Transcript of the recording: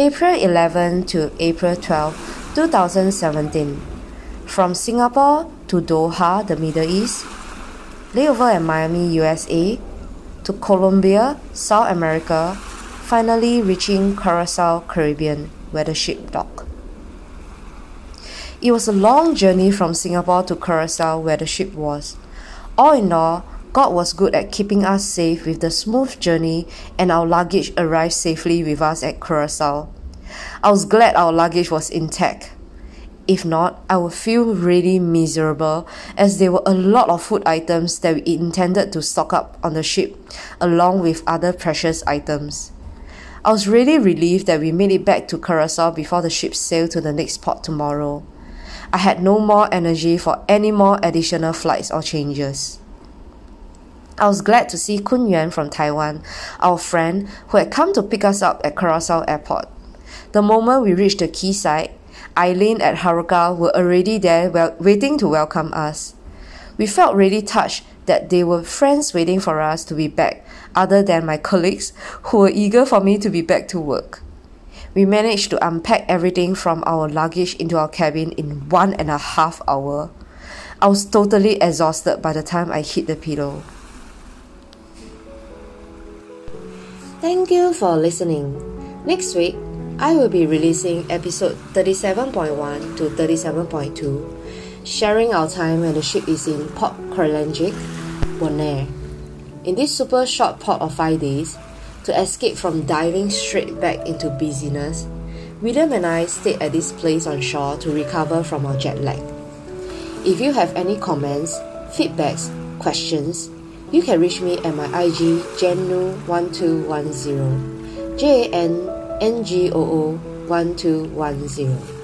April 11 to April 12, 2017. From Singapore to Doha, the Middle East, layover at Miami, USA, to Colombia, South America, finally reaching Curacao, Caribbean, where the ship docked. It was a long journey from Singapore to Curacao, where the ship was. All in all, God was good at keeping us safe with the smooth journey, and our luggage arrived safely with us at Curacao. I was glad our luggage was intact. If not, I would feel really miserable, as there were a lot of food items that we intended to stock up on the ship, along with other precious items. I was really relieved that we made it back to Curacao before the ship sailed to the next port tomorrow. I had no more energy for any more additional flights or changes. I was glad to see Kun Yuan from Taiwan, our friend, who had come to pick us up at Curacao Airport. The moment we reached the quayside, Eileen and Haruka were already there waiting to welcome us. We felt really touched that they were friends waiting for us to be back, other than my colleagues, who were eager for me to be back to work. We managed to unpack everything from our luggage into our cabin in 1.5 hours. I was totally exhausted by the time I hit the pillow. Thank you for listening. Next week, I will be releasing episode 37.1 to 37.2, sharing our time when the ship is in Port Keringic, Bonaire. In this super short port of 5 days, to escape from diving straight back into busyness, William and I stayed at this place on shore to recover from our jet lag. If you have any comments, feedbacks, questions, you can reach me at my IG Janu1210, JANNGOO 1210.